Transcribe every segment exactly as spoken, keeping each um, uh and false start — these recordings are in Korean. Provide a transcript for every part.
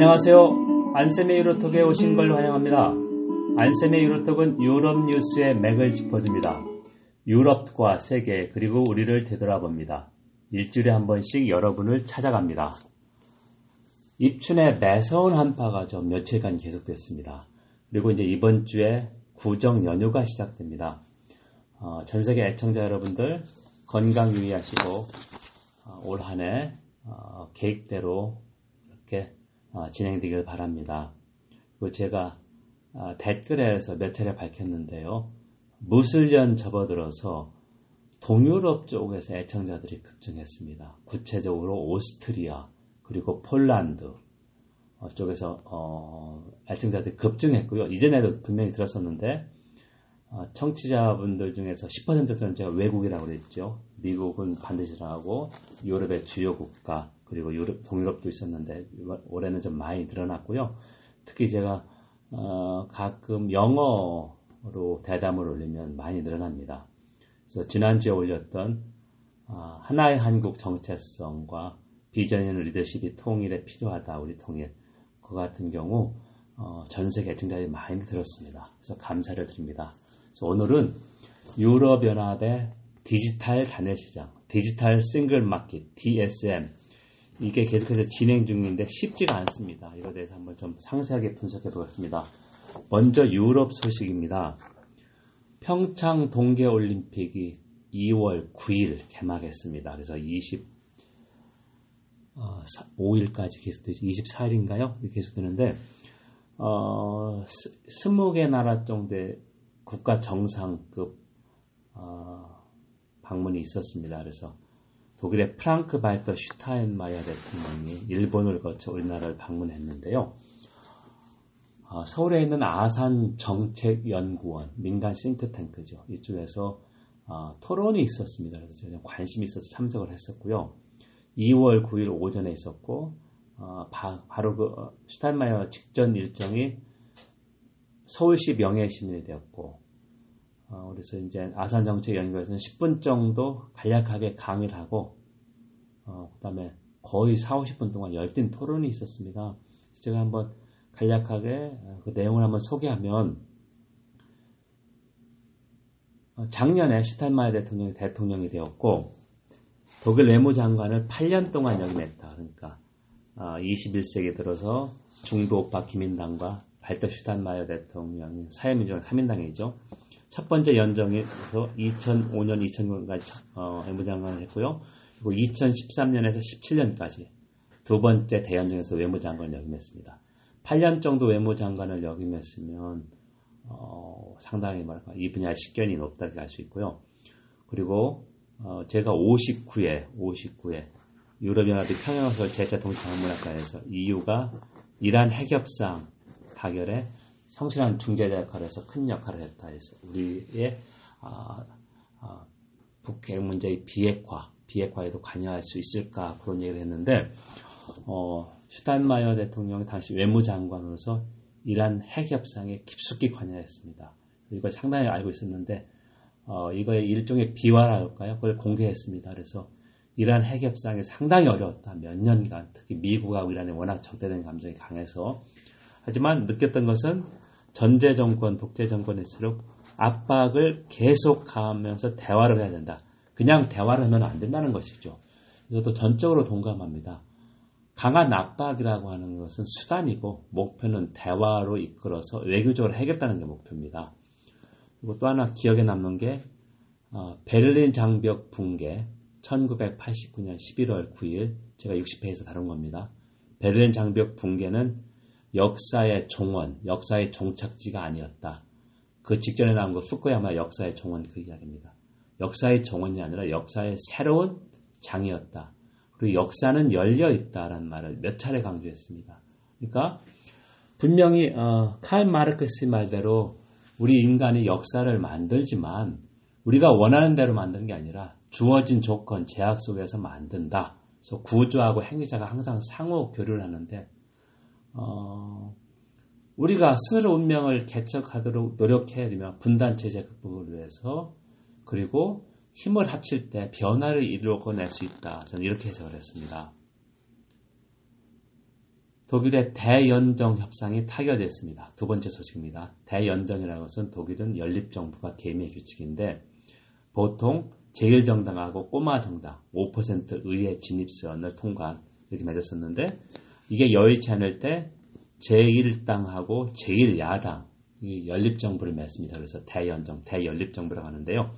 안녕하세요. 안쌤의 유로톡에 오신 걸 환영합니다. 안쌤의 유로톡은 유럽 뉴스의 맥을 짚어줍니다. 유럽과 세계 그리고 우리를 되돌아봅니다. 일주일에 한 번씩 여러분을 찾아갑니다. 입춘의 매서운 한파가 좀 며칠간 계속됐습니다. 그리고 이제 이번 주에 구정 연휴가 시작됩니다. 어, 전 세계 애청자 여러분들 건강 유의하시고 어, 올 한 해 어, 계획대로 이렇게 어, 진행되길 바랍니다. 그리고 제가 어, 댓글에서 몇 차례 밝혔는데요. 무술년 접어들어서 동유럽 쪽에서 애청자들이 급증했습니다. 구체적으로 오스트리아 그리고 폴란드 어, 쪽에서 어, 애청자들이 급증했고요. 이전에도 분명히 들었었는데 어, 청취자분들 중에서 십 퍼센트 정도는 제가 외국이라고 그랬죠. 미국은 반드시라고 유럽의 주요 국가 그리고 유럽, 동유럽도 있었는데 올해는 좀 많이 늘어났고요. 특히 제가 어, 가끔 영어로 대담을 올리면 많이 늘어납니다. 그래서 지난주에 올렸던 어, 하나의 한국 정체성과 비전인 리더십이 통일에 필요하다. 우리 통일. 그 같은 경우 어, 전 세계 애청자들이 많이 들었습니다. 그래서 감사를 드립니다. 그래서 오늘은 유럽연합의 디지털 단일시장, 디지털 싱글마켓, 디에스엠 이게 계속해서 진행 중인데 쉽지가 않습니다. 이거에 대해서 한번 좀 상세하게 분석해 보겠습니다. 먼저 유럽 소식입니다. 평창 동계올림픽이 이월 구일 개막했습니다. 그래서 이십오일까지 계속되죠. 이십사일인가요? 계속되는데 어, 스무 개 나라 정도의 국가 정상급 어, 방문이 있었습니다. 그래서 독일의 프랑크 발터 슈타인마이어 대통령이 일본을 거쳐 우리나라를 방문했는데요. 어, 서울에 있는 아산정책연구원, 민간 싱크탱크죠. 이쪽에서 어, 토론이 있었습니다. 그래서 저는 관심이 있어서 참석을 했었고요. 이월 구일 오전에 있었고 어, 바, 바로 그 슈타인마이어 직전 일정이 서울시 명예시민이 되었고 어, 그래서 이제 아산정책연구에서는 십 분 정도 간략하게 강의를 하고 어, 그 다음에 거의 사오십 분 동안 열띤 토론이 있었습니다. 제가 한번 간략하게 그 내용을 한번 소개하면 작년에 슈타인마이어 대통령이 대통령이 되었고 독일 외무장관을 팔 년 동안 역임했다. 그러니까 어, 이십일 세기 들어서 중도 오빠 기민당과 발터 슈타인마이어 대통령인 사회민주당 사민당이죠. 첫 번째 연정에서 이천오년 이천구년까지 어, 외무장관을 했고요. 그리고 이천십삼년에서 십칠년까지 두 번째 대연정에서 외무장관을 역임했습니다. 팔 년 정도 외무장관을 역임했으면 어, 상당히 뭐랄까 이 분야의 식견이 높다고 할 수 있고요. 그리고 어, 제가 오십구회 유럽연합이 평양서울 제이차 동시다문학관에서 이유가 이란 핵협상 타결에 성실한 중재자 역할을 해서 큰 역할을 했다 해서 우리의 아, 아, 북핵 문제의 비핵화, 비핵화에도 관여할 수 있을까 그런 얘기를 했는데 어, 슈타인마이어 대통령이 당시 외무장관으로서 이란 핵협상에 깊숙이 관여했습니다. 이걸 상당히 알고 있었는데 어, 이거의 일종의 비화랄까요? 그걸 공개했습니다. 그래서 이란 핵협상이 상당히 어려웠다. 몇 년간 특히 미국하고 이란이 워낙 적대적인 감정이 강해서 하지만 느꼈던 것은 전제정권, 독재정권일수록 압박을 계속하면서 대화를 해야 된다. 그냥 대화를 하면 안 된다는 것이죠. 저도 전적으로 동감합니다. 강한 압박이라고 하는 것은 수단이고 목표는 대화로 이끌어서 외교적으로 해결하는 게 목표입니다. 그리고 또 하나 기억에 남는 게 어, 베를린 장벽 붕괴 천구백팔십구년 십일월 구일 제가 육십회에서 다룬 겁니다. 베를린 장벽 붕괴는 역사의 종원, 역사의 종착지가 아니었다. 그 직전에 나온 거 후쿠야마 역사의 종원 그 이야기입니다. 역사의 종원이 아니라 역사의 새로운 장이었다. 그리고 역사는 열려있다라는 말을 몇 차례 강조했습니다. 그러니까 분명히 어, 칼 마르크스 말대로 우리 인간이 역사를 만들지만 우리가 원하는 대로 만든 게 아니라 주어진 조건, 제약 속에서 만든다. 그래서 구조하고 행위자가 항상 상호 교류를 하는데 어, 우리가 스스로 운명을 개척하도록 노력해야 되면 분단체제 극복을 위해서 그리고 힘을 합칠 때 변화를 이루어낼 수 있다. 저는 이렇게 해석을 했습니다. 독일의 대연정 협상이 타결됐습니다. 두 번째 소식입니다. 대연정이라는 것은 독일은 연립정부가 개미의 규칙인데 보통 제일 정당하고 꼬마 정당 오 퍼센트 의회 진입선을 통과한 이렇게 맺었었는데 이게 여의치 않을 때 제일 당하고 제일 야당 연립정부를 맺습니다. 그래서 대연정, 대연립정부라고 하는데요.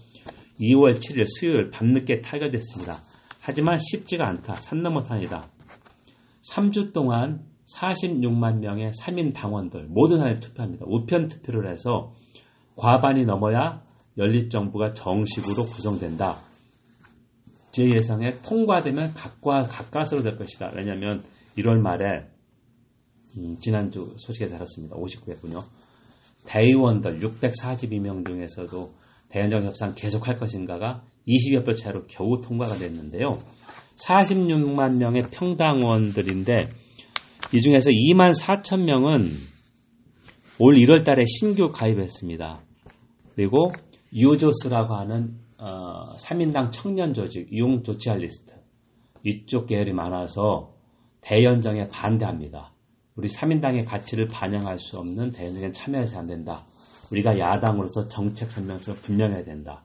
이월 칠일 수요일 밤늦게 타결됐습니다. 하지만 쉽지가 않다. 산 넘어 산이다. 삼 주 동안 사십육만 명의 삼 인 당원들 모든 사람이 투표합니다. 우편 투표를 해서 과반이 넘어야 연립정부가 정식으로 구성된다. 제 예상에 통과되면 각과 가까스로 될 것이다. 왜냐하면 일월 말에 음, 지난주 소식에서 알았습니다. 오십구 회군요. 대의원들 육백사십이 명 중에서도 대연정 협상 계속할 것인가가 이십여 표 차이로 겨우 통과가 됐는데요. 사십육만 명의 평당원들인데 이 중에서 이만 사천 명은 올 일월 달에 신규 가입했습니다. 그리고 유조스라고 하는 어, 삼 인당 청년 조직, 이용 조치알리스트 이쪽 계열이 많아서 대연정에 반대합니다. 우리 삼 인당의 가치를 반영할 수 없는 대연정에 참여해서 안 된다. 우리가 야당으로서 정책 설명서를 분명해야 된다.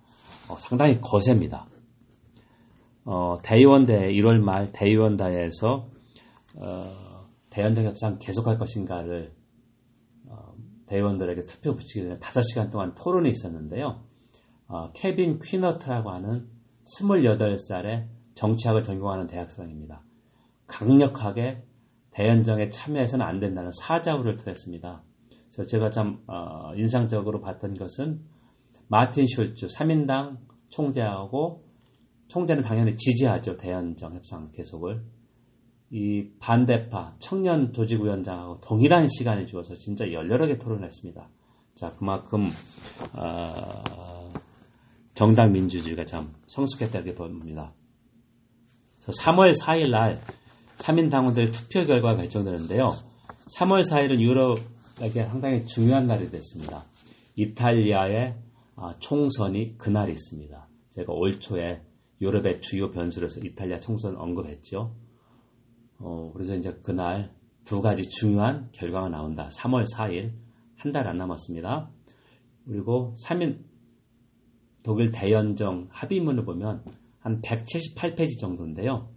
어, 상당히 거셉니다. 어, 대의원대회 일월 말 대의원대회에서 어, 대연정 협상 계속할 것인가를 어, 대의원들에게 투표 붙이기 전에 다섯 시간 동안 토론이 있었는데요. 어, 케빈 퀴너트라고 하는 스물여덟 살의 정치학을 전공하는 대학생입니다. 강력하게 대연정에 참여해서는 안 된다는 사자후를 토했습니다. 그래서 제가 참 어, 인상적으로 봤던 것은 마틴 슐즈 삼 인당 총재하고 총재는 당연히 지지하죠. 대연정 협상 계속을. 이 반대파 청년 조직위원장하고 동일한 시간을 주어서 진짜 열렬하게 토론했습니다. 자, 그만큼 어, 정당 민주주의가 참 성숙했다 이렇게 봅니다. 그래서 삼월 사일 날 삼 인 당원들의 투표 결과가 결정되는데요. 삼월 사일은 유럽에게 상당히 중요한 날이 됐습니다. 이탈리아의 총선이 그날이 있습니다. 제가 올 초에 유럽의 주요 변수로서 이탈리아 총선 언급했죠. 어, 그래서 이제 그날 두 가지 중요한 결과가 나온다. 삼월 사일 한 달 안 남았습니다. 그리고 삼 인 독일 대연정 합의문을 보면 한 백칠십팔 페이지 정도인데요.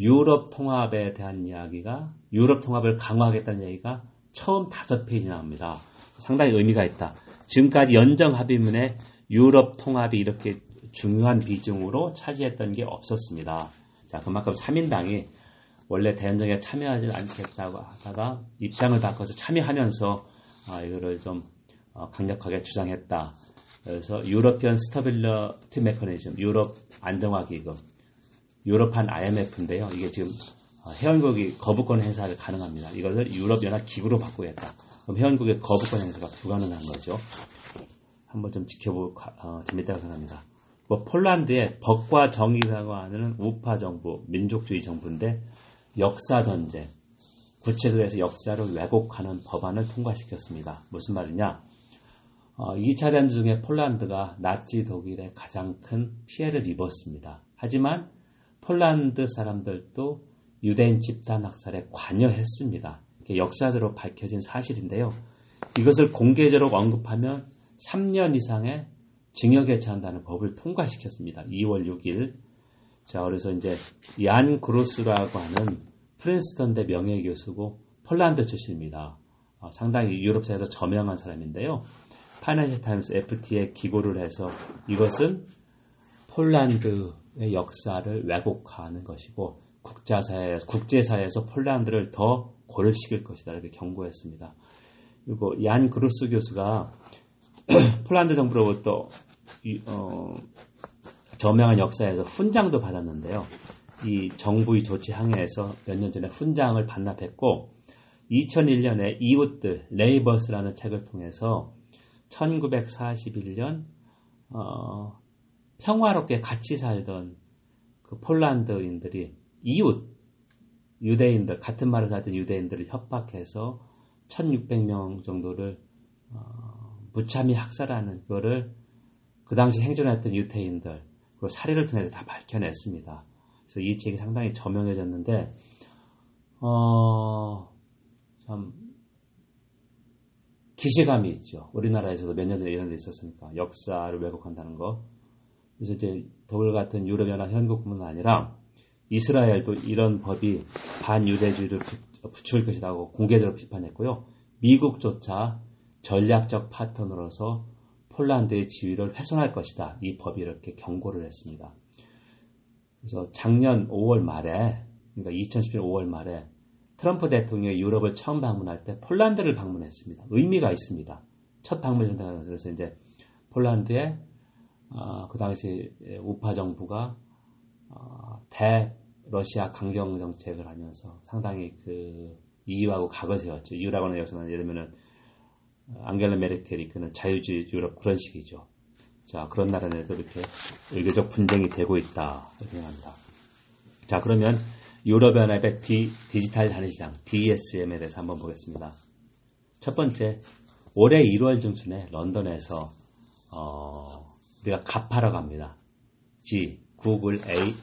유럽 통합에 대한 이야기가 유럽 통합을 강화하겠다는 이야기가 처음 다섯 페이지 나옵니다. 상당히 의미가 있다. 지금까지 연정 합의문에 유럽 통합이 이렇게 중요한 비중으로 차지했던 게 없었습니다. 자, 그만큼 삼 인당이 원래 대연정에 참여하지 않겠다고 하다가 입장을 바꿔서 참여하면서 아, 이거를 좀 어, 강력하게 주장했다. 그래서 유러피언 스타빌리티 메커니즘, 유럽 안정화 기금, 유럽판 아이엠에프인데요. 이게 지금 회원국이 거부권 행사를 가능합니다. 이것을 유럽연합기구로 바꾸겠다. 그럼 회원국의 거부권 행사가 불가능한 거죠. 한번 좀 지켜보고 어, 재밌다고 생각합니다. 뭐 폴란드의 법과 정의라고 하는 우파 정부, 민족주의 정부인데 역사전쟁, 구체적으로 역사를 왜곡하는 법안을 통과시켰습니다. 무슨 말이냐? 어, 이 차 대전쟁 중에 폴란드가 나치 독일에 가장 큰 피해를 입었습니다. 하지만 폴란드 사람들도 유대인 집단 학살에 관여했습니다. 역사적으로 밝혀진 사실인데요. 이것을 공개적으로 언급하면 삼 년 이상의 징역에 처한다는 법을 통과시켰습니다. 이월 육일. 자, 그래서 이제 얀 그로스라고 하는 프린스턴대 명예교수고 폴란드 출신입니다. 어, 상당히 유럽사에서 저명한 사람인데요. 파이낸셜 타임스 에프티에 기고를 해서 이것은 폴란드의 역사를 왜곡하는 것이고 국제사회에서, 국제사회에서 폴란드를 더 고립시킬 것이다 이렇게 경고했습니다. 그리고 얀 그로스 교수가 폴란드 정부로부터 이, 어, 저명한 역사에서 훈장도 받았는데요. 이 정부의 조치 항해에서 몇 년 전에 훈장을 반납했고 이천일 년에 이웃들 네이버스라는 책을 통해서 천구백사십일 년 어, 평화롭게 같이 살던 그 폴란드인들이 이웃 유대인들 같은 말을 하던 유대인들을 협박해서 천육백 명 정도를 어, 무참히 학살하는 거를 그 당시 행존했던 유태인들 그 사례를 통해서 다 밝혀냈습니다. 그래서 이 책이 상당히 저명해졌는데 어, 참 기시감이 있죠. 우리나라에서도 몇 년 전에 이런 일이 있었으니까 역사를 왜곡한다는 거. 그래서 이제 독일 같은 유럽연합 회원국뿐만 아니라 이스라엘도 이런 법이 반유대주의를 부추길 것이라고 공개적으로 비판했고요. 미국조차 전략적 파트너로서 폴란드의 지위를 훼손할 것이다. 이 법이 이렇게 경고를 했습니다. 그래서 작년 오월 말에, 그러니까 이천십일 년 오월 말에 트럼프 대통령이 유럽을 처음 방문할 때 폴란드를 방문했습니다. 의미가 있습니다. 첫 방문이었다는 것을 해서 이제 폴란드에 어, 그 당시 우파 정부가 어, 대러시아 강경 정책을 하면서 상당히 그 이유하고 각을 세웠죠. 이유라고는 여기서는 예를 들면은 앙겔라 메르켈이 그는 자유주의 유럽 그런 식이죠. 자, 그런 나라에도 이렇게 외교적 분쟁이 되고 있다. 이렇게 생각합니다. 자, 그러면 유럽연합의 디지털 단위시장 디에스엠에 대해서 한번 보겠습니다. 첫 번째, 올해 일월 중순에 런던에서 어, 우리가 가파라고 합니다. G, 구글, A,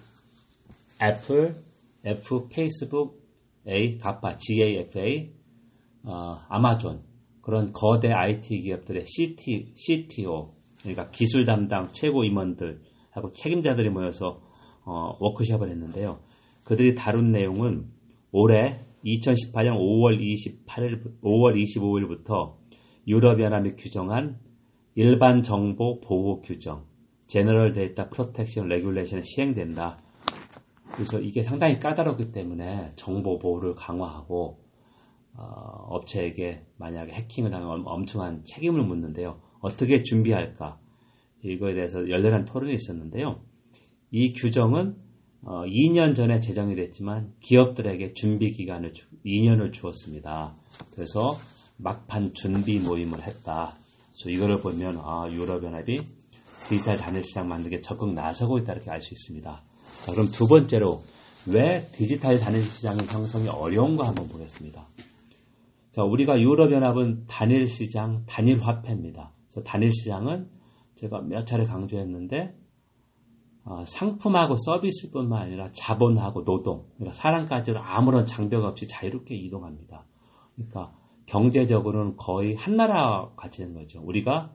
애플, F, 페이스북, A, 가파, 지에이에프에이, 어, 아마존 그런 거대 아이티 기업들의 씨티, 씨티오 그러니까 기술 담당 최고 임원들하고 책임자들이 모여서 어, 워크숍을 했는데요. 그들이 다룬 내용은 올해 이천십팔 년 오월 이십팔일, 오월 이십오일부터 유럽연합이 규정한 일반 정보 보호 규정, General Data Protection Regulation이 시행된다. 그래서 이게 상당히 까다롭기 때문에 정보 보호를 강화하고 어, 업체에게 만약에 해킹을 당하면 엄청난 책임을 묻는데요. 어떻게 준비할까? 이거에 대해서 열렬한 토론이 있었는데요. 이 규정은 어, 이 년 전에 제정이 됐지만 기업들에게 준비 기간을 주, 이 년을 주었습니다. 그래서 막판 준비 모임을 했다. 그래서 이거를 보면 아, 유럽연합이 디지털 단일시장 만들기에 적극 나서고 있다 이렇게 알 수 있습니다. 자, 그럼 두 번째로 왜 디지털 단일시장의 형성이 어려운가 한번 보겠습니다. 자, 우리가 유럽연합은 단일시장, 단일화폐입니다. 그래서 단일시장은 제가 몇 차례 강조했는데 어, 상품하고 서비스뿐만 아니라 자본하고 노동, 그러니까 사람까지는 아무런 장벽 없이 자유롭게 이동합니다. 그러니까 경제적으로는 거의 한 나라 같이 된 거죠. 우리가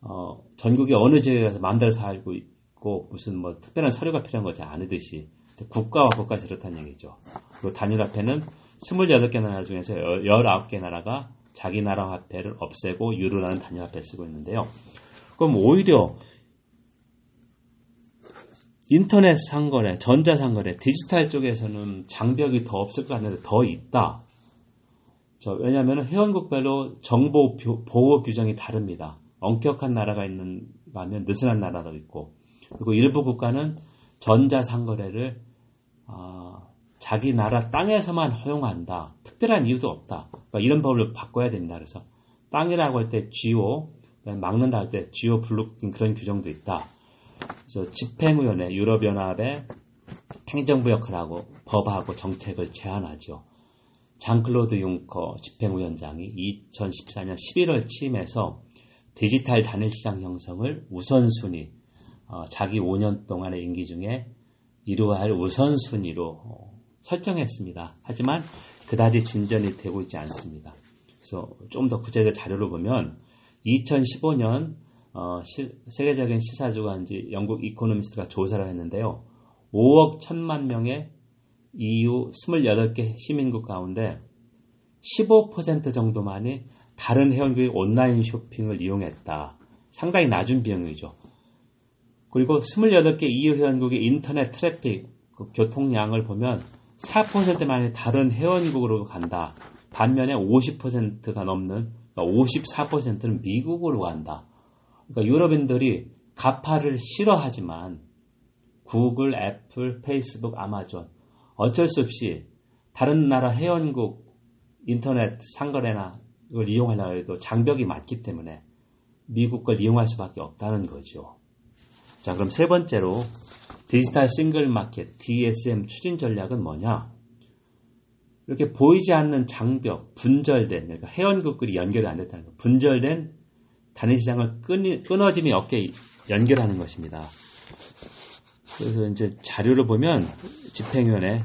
어, 전국의 어느 지역에 가서 마음대로 살고 있고 무슨 뭐 특별한 서류가 필요한 거지 않으듯이 국가와 국가에서 그렇다는 얘기죠. 그리고 단일화폐는 이십팔 개 나라 중에서 십구 개 나라가 자기 나라 화폐를 없애고 유로라는 단일화폐를 쓰고 있는데요. 그럼 오히려 인터넷 상거래, 전자상거래, 디지털 쪽에서는 장벽이 더 없을 것 같은데 더 있다. 왜냐하면 회원국별로 정보 보호 규정이 다릅니다. 엄격한 나라가 있는 반면 느슨한 나라도 있고, 그리고 일부 국가는 전자상거래를 어, 자기 나라 땅에서만 허용한다. 특별한 이유도 없다. 그러니까 이런 법을 바꿔야 됩니다. 그래서 땅이라고 할 때 지오, 막는다 할 때 지오 블록킹 그런 규정도 있다. 그래서 집행위원회, 유럽연합의 행정부 역할하고 법하고 정책을 제안하죠. 장클로드 융커 집행위원장이 이천십사 년 십일월 취임해서 디지털 단일시장 형성을 우선순위, 어, 자기 오 년 동안의 임기 중에 이루어야 할 우선순위로 어, 설정했습니다. 하지만 그다지 진전이 되고 있지 않습니다. 그래서 좀 더 구체적 자료를 보면 이천십오 년 어, 시, 세계적인 시사주간지 영국 이코노미스트가 조사를 했는데요. 오억 천만 명의 이유 이십팔 개 시민국 가운데 십오 퍼센트 정도만이 다른 회원국의 온라인 쇼핑을 이용했다. 상당히 낮은 비용이죠. 그리고 이십팔 개 이유 회원국의 인터넷 트래픽, 그 교통량을 보면 사 퍼센트만이 다른 회원국으로 간다. 반면에 오십 퍼센트가 넘는, 그러니까 오십사 퍼센트는 미국으로 간다. 그러니까 유럽인들이 가파를 싫어하지만 구글, 애플, 페이스북, 아마존 어쩔 수 없이 다른 나라 회원국 인터넷 상거래나 이걸 이용하려고 해도 장벽이 맞기 때문에 미국 걸 이용할 수밖에 없다는 거죠. 자, 그럼 세 번째로 디지털 싱글 마켓 디에스엠 추진 전략은 뭐냐? 이렇게 보이지 않는 장벽, 분절된, 그러니까 회원국들이 연결이 안 됐다는 거, 분절된 단일시장을 끊어짐이 없게 연결하는 것입니다. 그래서 이제 자료를 보면 집행위원회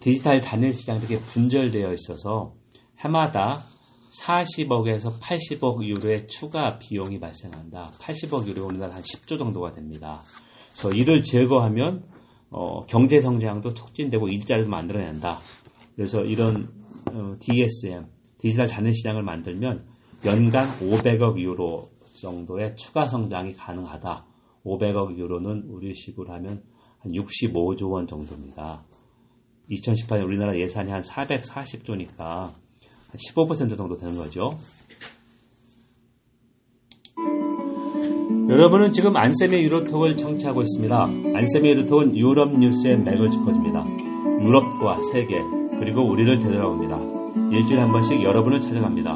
디지털 단일시장 이렇게 분절되어 있어서 해마다 사십억에서 팔십억 유로의 추가 비용이 발생한다. 팔십억 유로 우리나라 한 십조 정도가 됩니다. 그래서 이를 제거하면 어, 경제 성장도 촉진되고 일자리도 만들어낸다. 그래서 이런 어, 디에스엠, 디지털 자본 시장을 만들면 연간 오백억 유로 정도의 추가 성장이 가능하다. 오백억 유로는 우리식으로 하면 한 육십오조 원 정도입니다. 이천십팔 년 우리나라 예산이 한 사백사십조니까 한 십오 퍼센트 정도 되는 거죠. 여러분은 지금 안쌤의 유로톡을 청취하고 있습니다. 안쌤의 유로톡은 유럽 뉴스의 맥을 짚어줍니다. 유럽과 세계 그리고 우리를 되돌아옵니다. 일주일에 한 번씩 여러분을 찾아갑니다.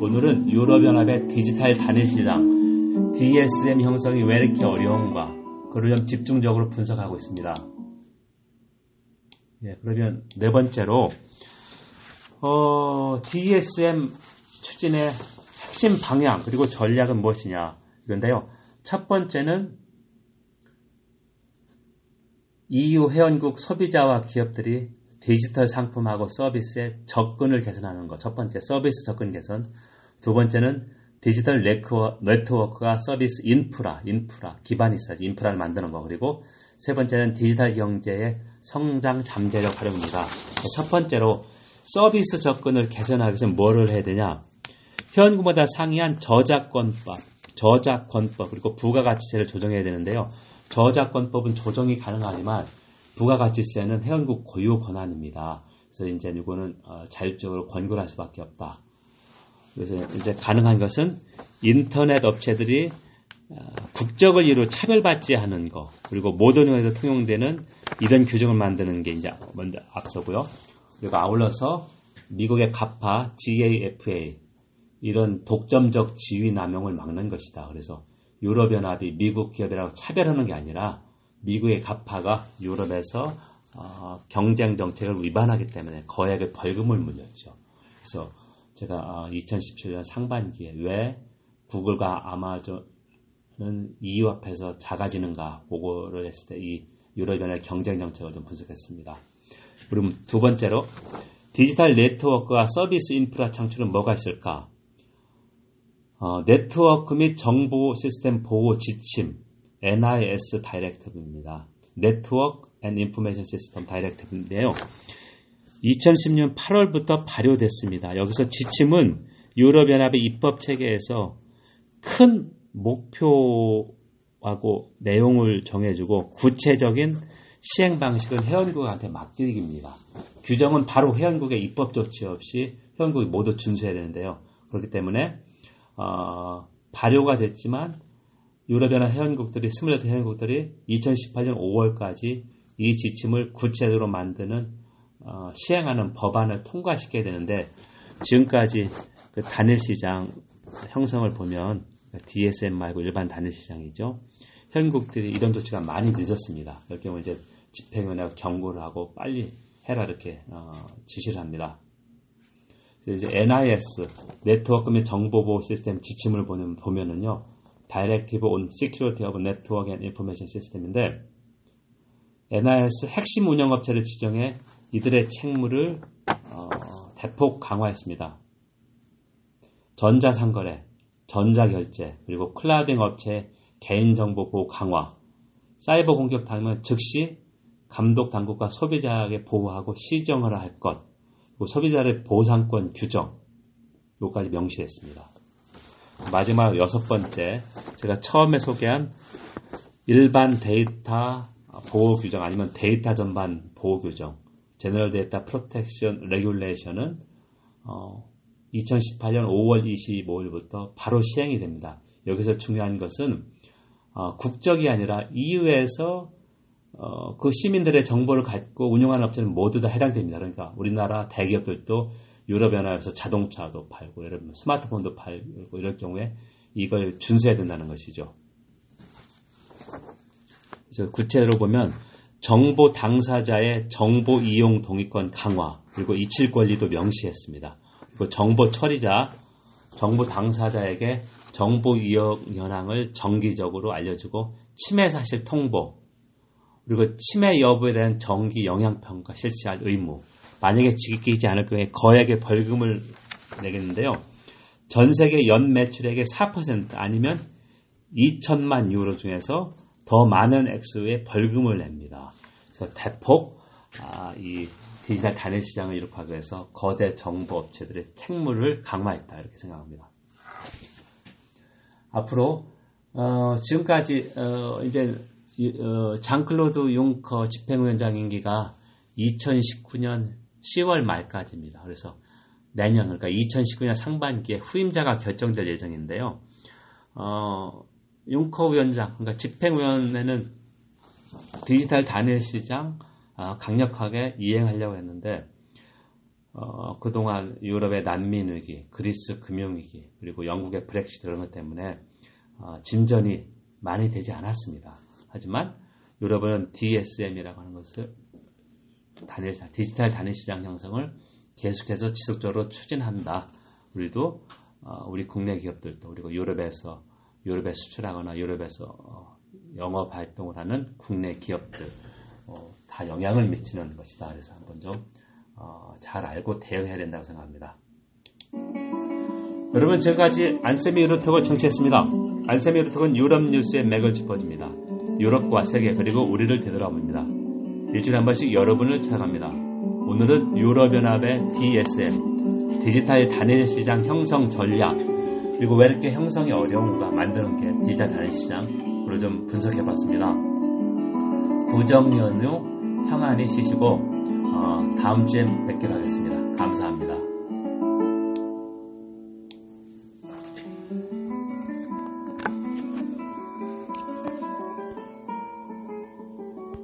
오늘은 유럽연합의 디지털 단일시장 디에스엠 형성이 왜 이렇게 어려운가 그를 좀 집중적으로 분석하고 있습니다. 예, 그러면 네 번째로 어, 디에스엠 추진의 핵심 방향 그리고 전략은 무엇이냐 이건데요. 첫 번째는 이유 회원국 소비자와 기업들이 디지털 상품하고 서비스의 접근을 개선하는 것. 첫 번째 서비스 접근 개선. 두 번째는 디지털 네트워크가 서비스 인프라, 인프라 기반이 있어야지 인프라를 만드는 거. 그리고 세 번째는 디지털 경제의 성장 잠재력 활용입니다. 첫 번째로 서비스 접근을 개선하기 위해서 뭐를 해야 되냐? 회원국마다 상의한 저작권법, 저작권법 그리고 부가가치세를 조정해야 되는데요. 저작권법은 조정이 가능하지만 부가가치세는 회원국 고유 권한입니다. 그래서 이제 이거는 자율적으로 권고를 할 수밖에 없다. 그래서 이제 가능한 것은 인터넷 업체들이 국적을 이유로 차별받지 않은 것, 그리고 모든 영역에서 통용되는 이런 규정을 만드는 게 이제 먼저 앞서고요. 그리고 아울러서 미국의 가파, 지에이에프에이 이런 독점적 지위 남용을 막는 것이다. 그래서 유럽연합이 미국 기업이라고 차별하는 게 아니라 미국의 가파가 유럽에서 어, 경쟁 정책을 위반하기 때문에 거액의 벌금을 물렸죠. 그래서 제가 이천십칠 년 상반기에 왜 구글과 아마존은 이유 앞에서 작아지는가 보고를 했을 때 이 유럽연합의 경쟁 정책을 좀 분석했습니다. 그럼 두 번째로 디지털 네트워크와 서비스 인프라 창출은 뭐가 있을까? 어, 네트워크 및 정보 시스템 보호 지침 엔 아이 에스 Directive입니다. Network and Information System Directive인데요. 이천십 년 팔월부터 발효됐습니다. 여기서 지침은 유럽연합의 입법체계에서 큰 목표하고 내용을 정해주고 구체적인 시행방식은 회원국한테 맡기기입니다. 규정은 바로 회원국의 입법조치 없이 회원국이 모두 준수해야 되는데요. 그렇기 때문에 어, 발효가 됐지만 유럽연합 회원국들이, 이십육 개 회원국들이 이천십팔 년 오월까지 이 지침을 구체적으로 만드는 어, 시행하는 법안을 통과시켜야 되는데 지금까지 그 단일시장 형성을 보면 디에스엠 말고 일반 단일시장이죠. 현국들이 이런 조치가 많이 늦었습니다. 이럴 경우 이제 집행위원회가 경고를 하고 빨리 해라 이렇게 어, 지시를 합니다. 이제 엔 아이 에스 네트워크 및 정보보호 시스템 지침을 보면, 보면은요, Directive on Security of Network and Information System인데 엔 아이 에스 핵심 운영업체를 지정해 이들의 책무를 어, 대폭 강화했습니다. 전자상거래, 전자결제, 그리고 클라우딩 업체의 개인정보 보호 강화, 사이버 공격 당하면 즉시 감독 당국과 소비자에게 보호하고 시정을 할 것, 그리고 소비자의 보상권 규정, 요까지 명시했습니다. 마지막 여섯 번째, 제가 처음에 소개한 일반 데이터 보호 규정 아니면 데이터 전반 보호 규정, General Data Protection Regulation은 어, 이천십팔 년 오월 이십오일부터 바로 시행이 됩니다. 여기서 중요한 것은 어, 국적이 아니라 이유에서 어, 그 시민들의 정보를 갖고 운영하는 업체는 모두 다 해당됩니다. 그러니까 우리나라 대기업들도 유럽연합에서 자동차도 팔고 여러분 스마트폰도 팔고 이럴 경우에 이걸 준수해야 된다는 것이죠. 그래서 구체적으로 보면 정보 당사자의 정보 이용 동의권 강화 그리고 이칠 권리도 명시했습니다. 그리고 정보 처리자, 정보 당사자에게 정보 이용 현황을 정기적으로 알려주고 침해 사실 통보 그리고 침해 여부에 대한 정기 영향 평가 실시할 의무 만약에 지키지 않을 경우에 거액의 벌금을 내겠는데요. 전 세계 연 매출액의 사 퍼센트 아니면 이천만 유로 중에서 더 많은 액수의 벌금을 냅니다. 그래서 대폭 아, 이 디지털 단일 시장을 이룩하기 위해서 거대 정보 업체들의 책무를 강화했다 이렇게 생각합니다. 앞으로 어, 지금까지 어, 이제 어, 장클로드 용커 집행위원장 임기가 이천십구년 시월 말까지입니다. 그래서 내년 그러니까 이천십구년 상반기에 후임자가 결정될 예정인데요. 어, 용커 위원장 그러니까 집행위원회는 디지털 단일 시장 어, 강력하게 이행하려고 했는데 어, 그동안 유럽의 난민 위기, 그리스 금융 위기, 그리고 영국의 브렉시트 이런 것 때문에 어, 진전이 많이 되지 않았습니다. 하지만 유럽은 디에스엠이라고 하는 것을 단일 디지털 단일 시장 형성을 계속해서 지속적으로 추진한다. 우리도 어, 우리 국내 기업들도 그리고 유럽에서 유럽에 수출하거나 유럽에서 어, 영업 활동을 하는 국내 기업들 어, 다 영향을 미치는 것이다. 그래서 한번 좀 어, 잘 알고 대응해야 된다고 생각합니다. 여러분 지금까지 안쌤의 유로톡을 청취했습니다. 안쌤의 유로톡은 유럽 뉴스의 맥을 짚어줍니다. 유럽과 세계 그리고 우리를 되돌아 봅니다. 일주일에 한 번씩 여러분을 찾아갑니다. 오늘은 유럽연합의 디에스엠 디지털 단일시장 형성 전략 그리고 왜 이렇게 형성이 어려운가 만드는 게 디지털 단일시장으로 좀 분석해봤습니다. 구정 연휴 평안히 쉬시고 어, 다음 주에 뵙기로 하겠습니다. 감사합니다.